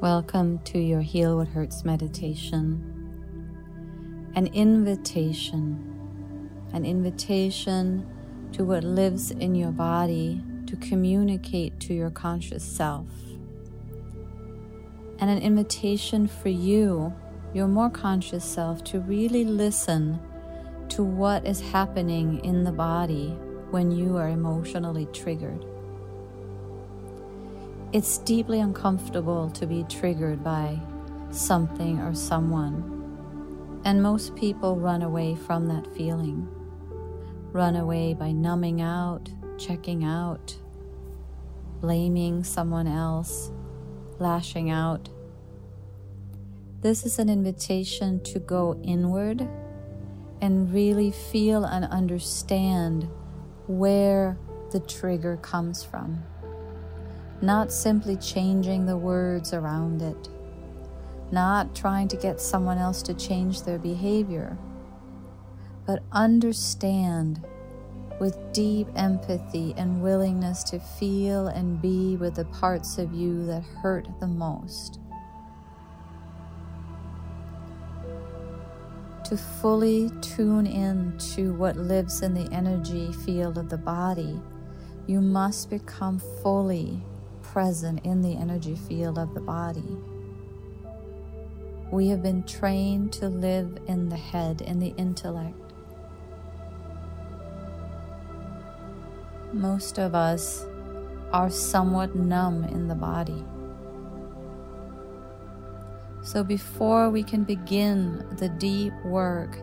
Welcome to your Heal What Hurts meditation. An invitation to what lives in your body to communicate to your conscious self. And an invitation for you, your more conscious self, to really listen to what is happening in the body when you are emotionally triggered. It's deeply uncomfortable to be triggered by something or someone, and most people run away from that feeling, run away by numbing out, checking out, blaming someone else, lashing out. This is an invitation to go inward and really feel and understand where the trigger comes from. Not simply changing the words around it, not trying to get someone else to change their behavior, but understand with deep empathy and willingness to feel and be with the parts of you that hurt the most. To fully tune in to what lives in the energy field of the body, you must become fully present in the energy field of the body. We have been trained to live in the head, in the intellect. Most of us are somewhat numb in the body. So before we can begin the deep work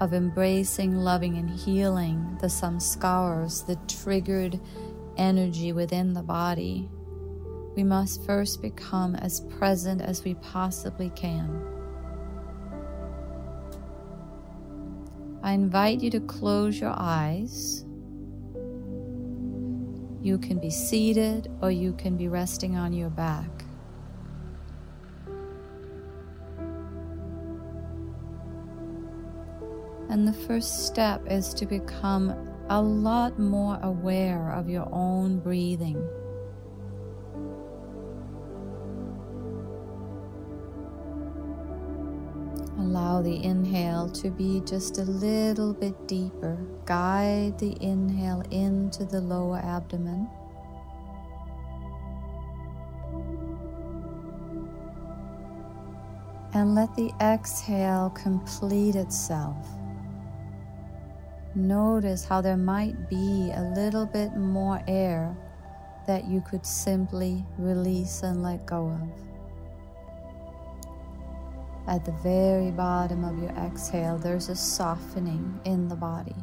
of embracing, loving, and healing the samskaras, the triggered energy within the body, we must first become as present as we possibly can. I invite you to close your eyes. You can be seated or you can be resting on your back. And the first step is to become a lot more aware of your own breathing. Allow the inhale to be just a little bit deeper. Guide the inhale into the lower abdomen. And let the exhale complete itself. Notice how there might be a little bit more air that you could simply release and let go of. At the very bottom of your exhale, there's a softening in the body.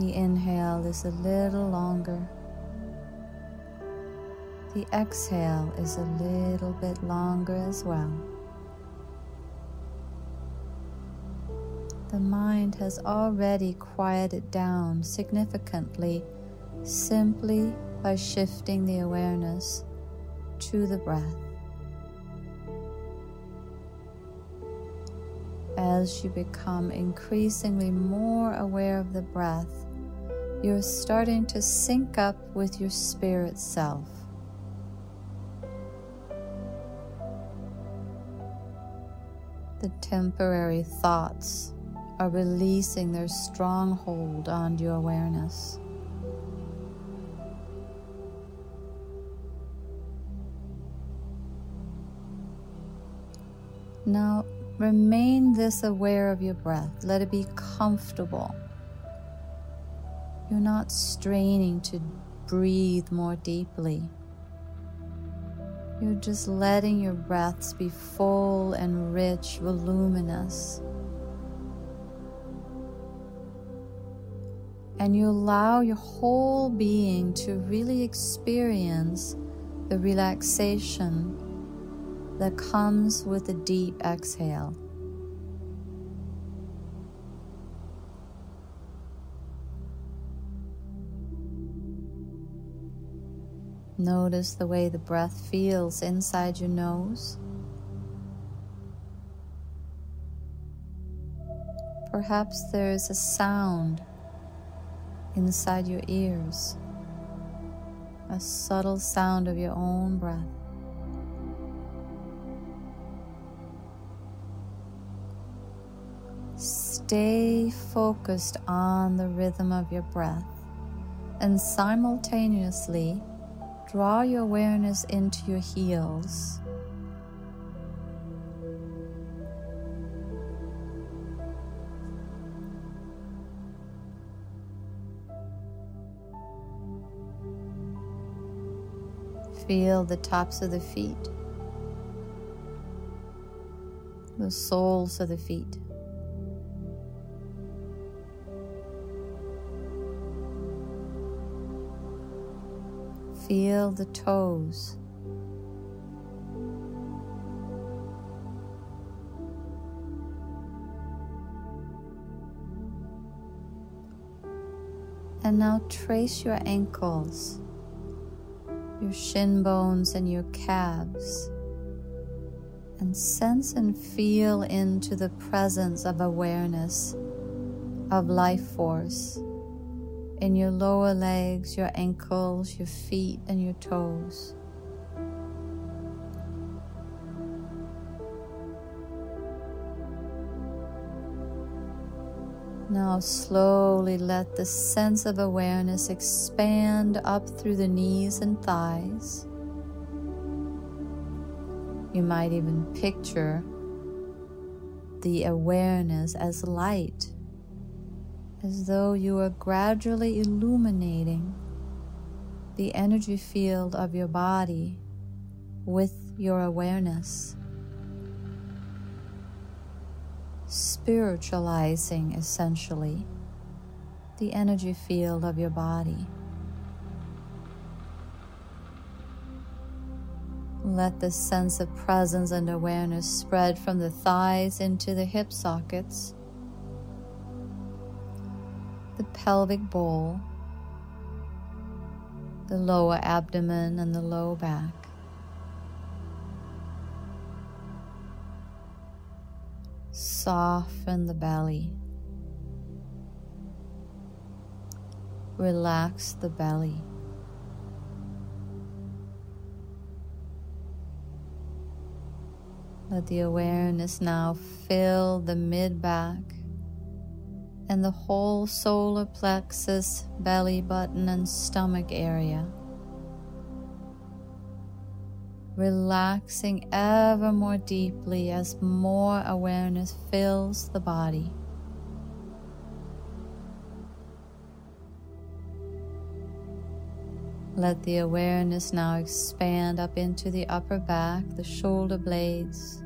The inhale is a little longer. The exhale is a little bit longer as well. The mind has already quieted down significantly simply by shifting the awareness to the breath. As you become increasingly more aware of the breath, you're starting to sync up with your spirit self. The temporary thoughts are releasing their stronghold on your awareness. Now, remain this aware of your breath. Let it be comfortable. You're not straining to breathe more deeply. You're just letting your breaths be full and rich, voluminous. And you allow your whole being to really experience the relaxation that comes with a deep exhale. Notice the way the breath feels inside your nose. Perhaps there is a sound inside your ears. a subtle sound of your own breath. Stay focused on the rhythm of your breath and simultaneously draw your awareness into your heels. Feel the tops of the feet, the soles of the feet. Feel the toes. And now trace your ankles, your shin bones and your calves, and sense and feel into the presence of awareness, of life force, in your lower legs, your ankles, your feet, and your toes. Now slowly let the sense of awareness expand up through the knees and thighs. You might even picture the awareness as light, as though you are gradually illuminating the energy field of your body with your awareness, spiritualizing essentially the energy field of your body. Let the sense of presence and awareness spread from the thighs into the hip sockets, the pelvic bowl, the lower abdomen, and the low back. Soften the belly. Relax the belly. Let the awareness now fill the mid-back and the whole solar plexus, belly button, and stomach area, relaxing ever more deeply as more awareness fills the body. Let the awareness now expand up into the upper back, the shoulder blades,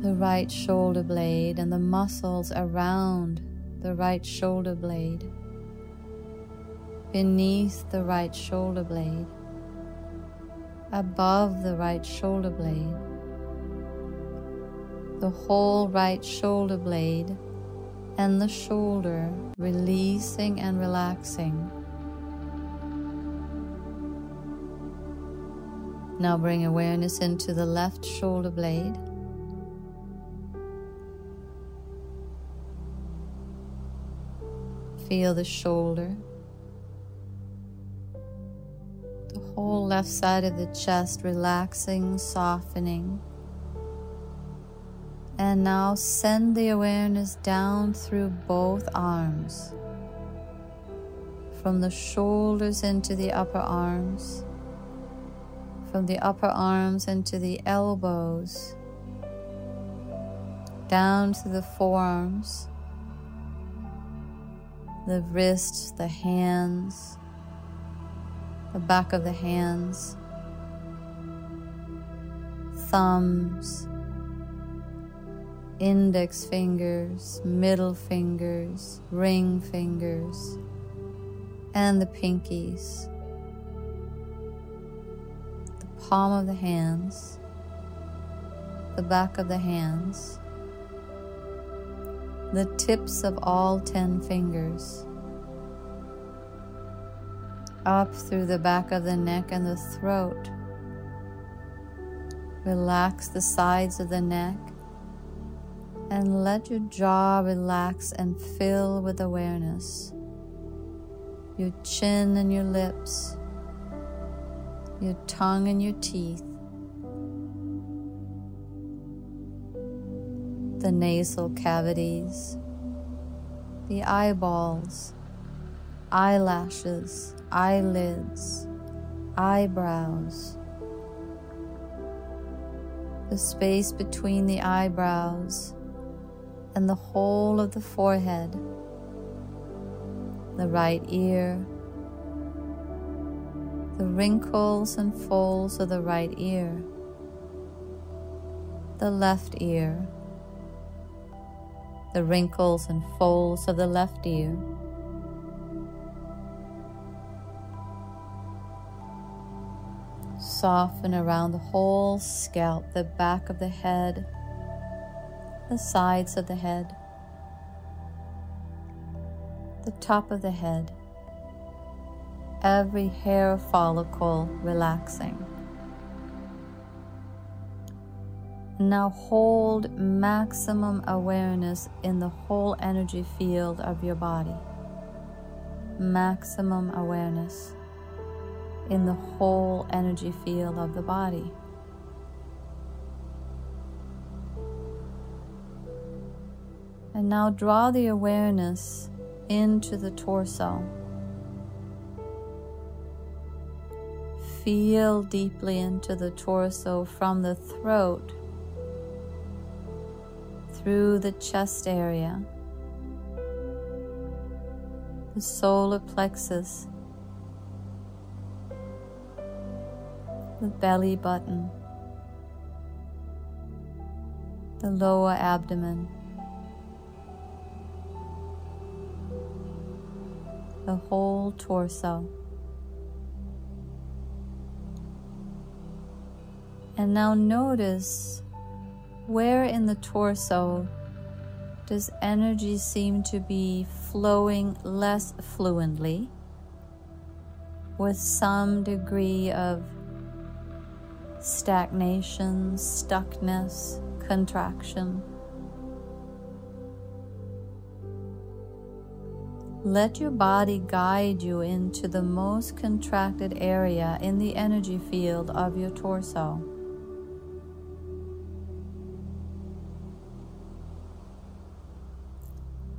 the right shoulder blade, and the muscles around the right shoulder blade, beneath the right shoulder blade, above the right shoulder blade, the whole right shoulder blade, and the shoulder, releasing and relaxing. Now bring awareness into the left shoulder blade, feel the shoulder, the whole left side of the chest relaxing, softening. And now send the awareness down through both arms, from the shoulders into the upper arms, from the upper arms into the elbows, down to the forearms, the wrists, the hands, the back of the hands, thumbs, index fingers, middle fingers, ring fingers, and the pinkies, the palm of the hands, the back of the hands, the tips of all 10 fingers, up through the back of the neck and the throat. Relax the sides of the neck and let your jaw relax and fill with awareness. Your chin and your lips, your tongue and your teeth, the nasal cavities, the eyeballs, eyelashes, eyelids, eyebrows, the space between the eyebrows and the whole of the forehead, the right ear, the wrinkles and folds of the right ear, the left ear, the wrinkles and folds of the left ear, soften around the whole scalp, the back of the head, the sides of the head, the top of the head, every hair follicle relaxing. Now hold maximum awareness in the whole energy field of your body. Maximum awareness in the whole energy field of the body. And now draw the awareness into the torso. Feel deeply into the torso from the throat through the chest area, the solar plexus, the belly button, the lower abdomen, the whole torso. And now notice where in the torso does energy seem to be flowing less fluently, with some degree of stagnation, stuckness, contraction. Let your body guide you into the most contracted area in the energy field of your torso.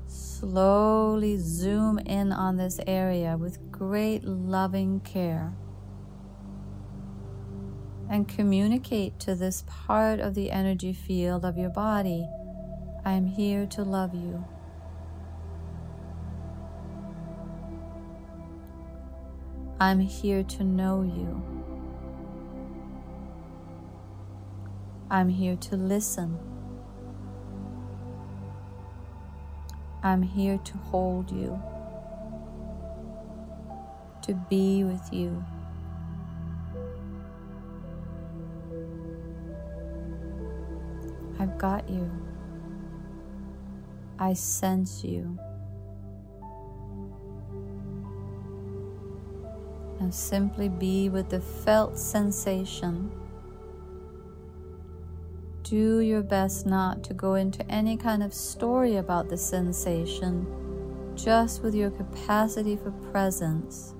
Slowly zoom in on this area with great loving care, and communicate to this part of the energy field of your body, I am here to love you. I'm here to know you. I'm here to listen. I'm here to hold you, to be with you. I've got you. I sense you. And simply be with the felt sensation. Do your best not to go into any kind of story about the sensation, just with your capacity for presence.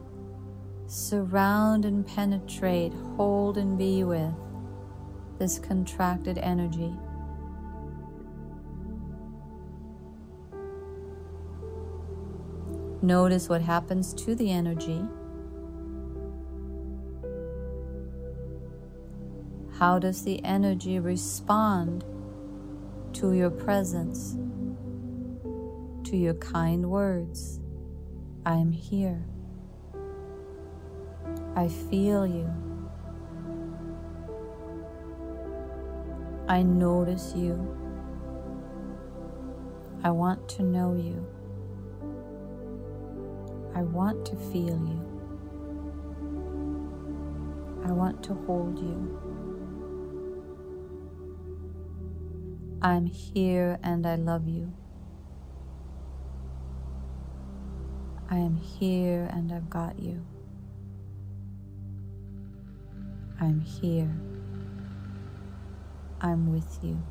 Surround and penetrate, hold and be with this contracted energy. Notice what happens to the energy. How does the energy respond to your presence, to your kind words? I am here. I feel you. I notice you. I want to know you. I want to feel you. I want to hold you. I'm here and I love you. I am here and I've got you. I'm here. I'm with you.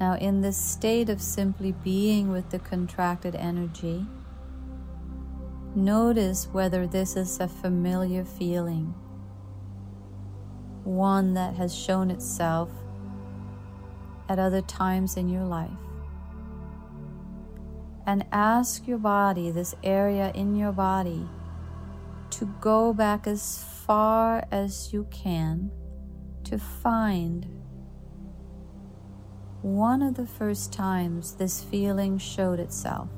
Now, in this state of simply being with the contracted energy, notice whether this is a familiar feeling, one that has shown itself at other times in your life. And ask your body, this area in your body, to go back as far as you can to find one of the first times this feeling showed itself.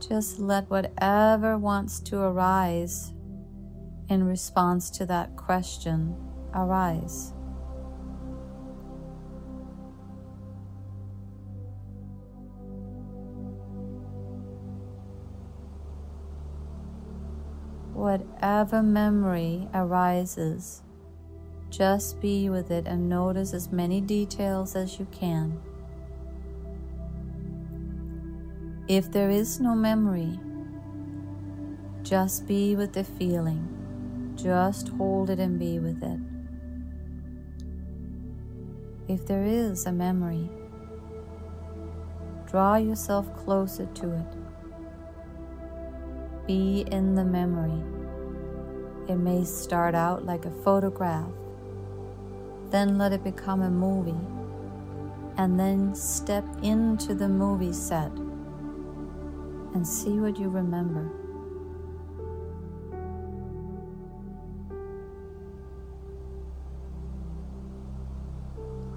Just let whatever wants to arise in response to that question arise. Whatever memory arises, just be with it and notice as many details as you can. If there is no memory, just be with the feeling. Just hold it and be with it. If there is a memory, draw yourself closer to it. Be in the memory. It may start out like a photograph, then let it become a movie, and then step into the movie set and see what you remember.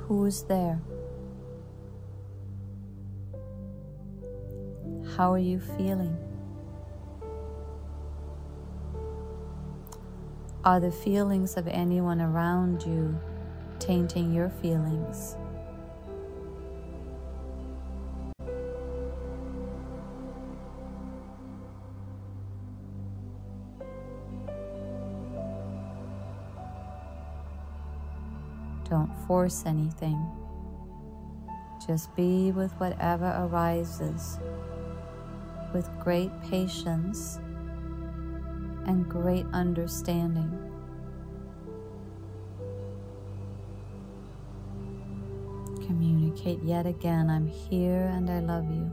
Who's there? How are you feeling? Are the feelings of anyone around you tainting your feelings? Don't force anything. Just be with whatever arises with great patience and great understanding. Communicate yet again, I'm here and I love you.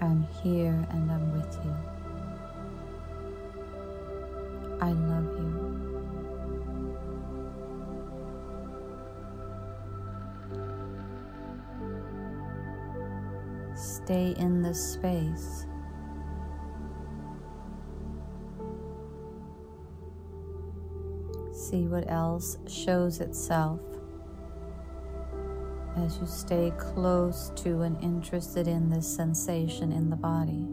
I'm here and I'm with you. I love you. Stay in this space. See what else shows itself as you stay close to and interested in this sensation in the body.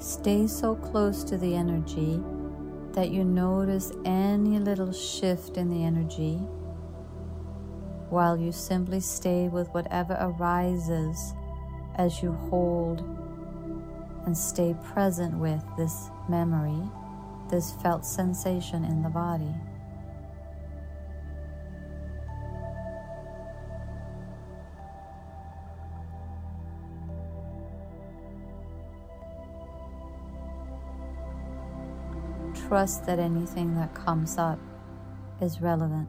Stay so close to the energy that you notice any little shift in the energy while you simply stay with whatever arises as you hold and stay present with this memory, this felt sensation in the body. Trust that anything that comes up is relevant.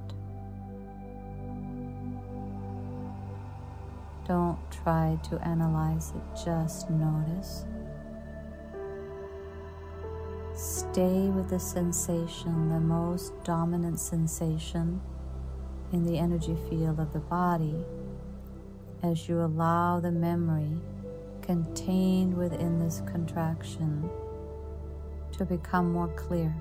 Don't try to analyze it, just notice. Stay with the sensation, the most dominant sensation in the energy field of the body, as you allow the memory contained within this contraction to become more clear.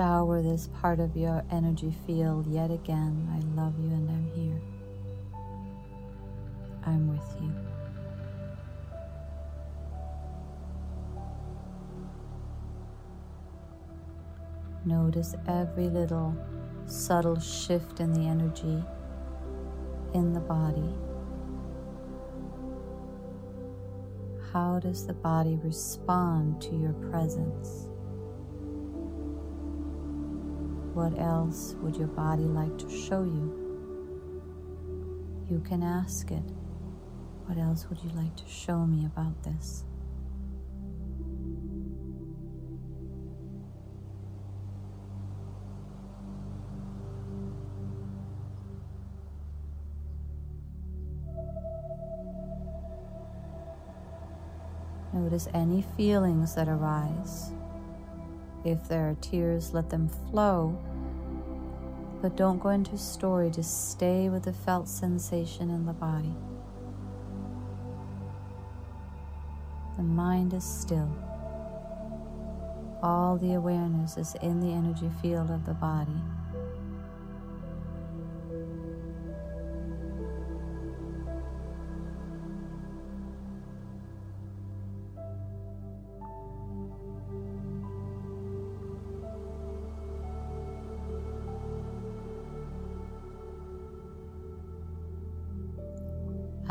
shower this part of your energy field yet again. I love you and I'm here. I'm with you. Notice every little subtle shift in the energy in the body. How does the body respond to your presence? What else would your body like to show you? You can ask it. What else would you like to show me about this? Notice any feelings that arise. If there are tears, let them flow, but don't go into story. Just stay with the felt sensation in the body. The mind is still. All the awareness is in the energy field of the body.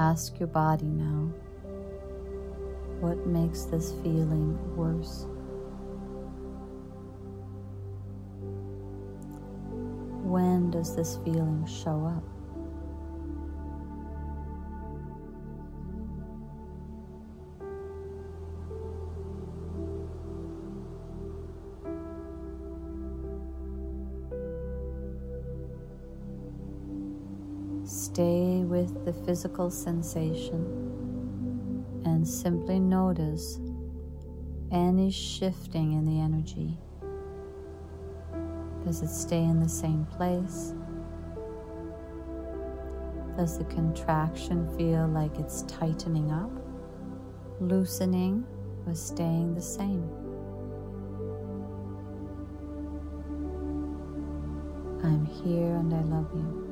Ask your body now, what makes this feeling worse? When does this feeling show up? Stay with the physical sensation and simply notice any shifting in the energy. Does it stay in the same place? Does the contraction feel like it's tightening up, loosening, or staying the same? I'm here and I love you.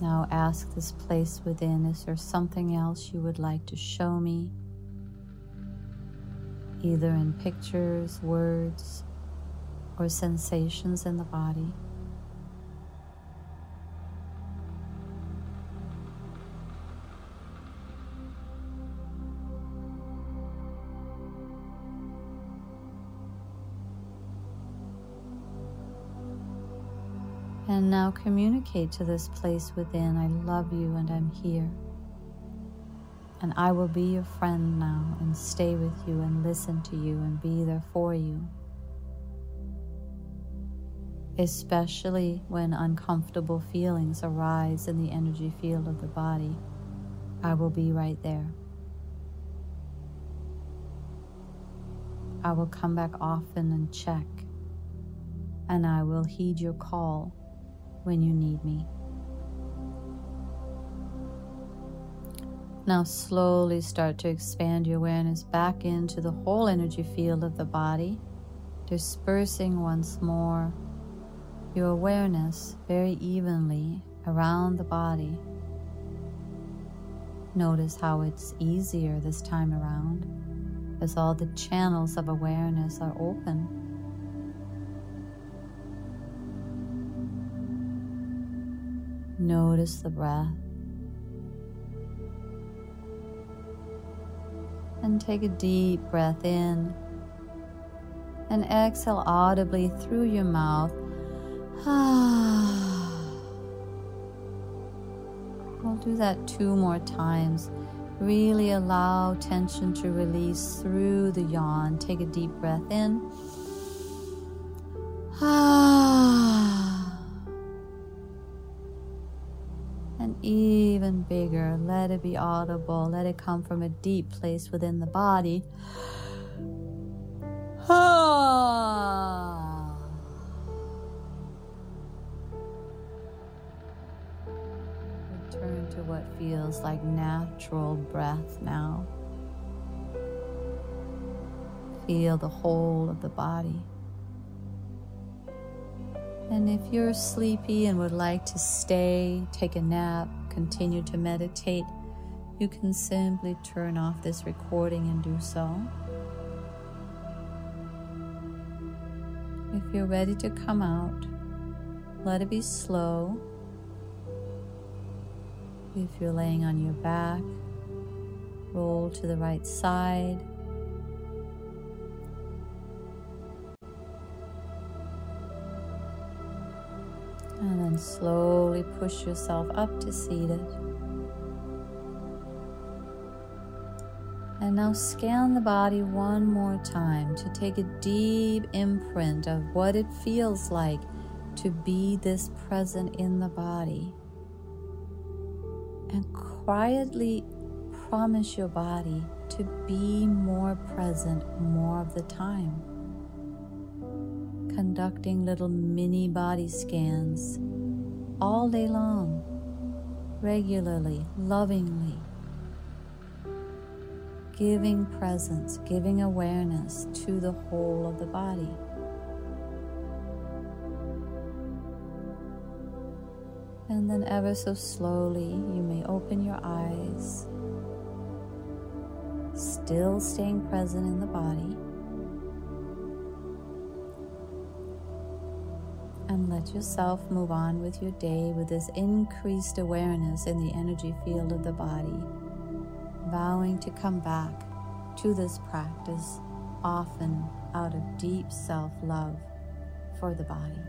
Now ask this place within, is there something else you would like to show me? Either in pictures, words, or sensations in the body. And now communicate to this place within, I love you and I'm here. And I will be your friend now and stay with you and listen to you and be there for you. Especially when uncomfortable feelings arise in the energy field of the body, I will be right there. I will come back often and check, and I will heed your call when you need me. Now slowly start to expand your awareness back into the whole energy field of the body, dispersing once more your awareness very evenly around the body. Notice how it's easier this time around, as all the channels of awareness are open. Notice the breath and take a deep breath in and exhale audibly through your mouth. We'll do that 2 more times. Really allow tension to release through the yawn. Take a deep breath in. Even bigger, let it be audible, let it come from a deep place within the body. Return to what feels like natural breath now. Feel the whole of the body. And if you're sleepy and would like to stay, take a nap, continue to meditate, you can simply turn off this recording and do so. If you're ready to come out, let it be slow. If you're laying on your back, roll to the right side. And then slowly push yourself up to seated. And now scan the body one more time to take a deep imprint of what it feels like to be this present in the body. And quietly promise your body to be more present more of the time. Conducting little mini body scans all day long, regularly, lovingly. Giving presence, giving awareness to the whole of the body. And then ever so slowly, you may open your eyes, still staying present in the body. And let yourself move on with your day with this increased awareness in the energy field of the body. Vowing to come back to this practice often out of deep self-love for the body.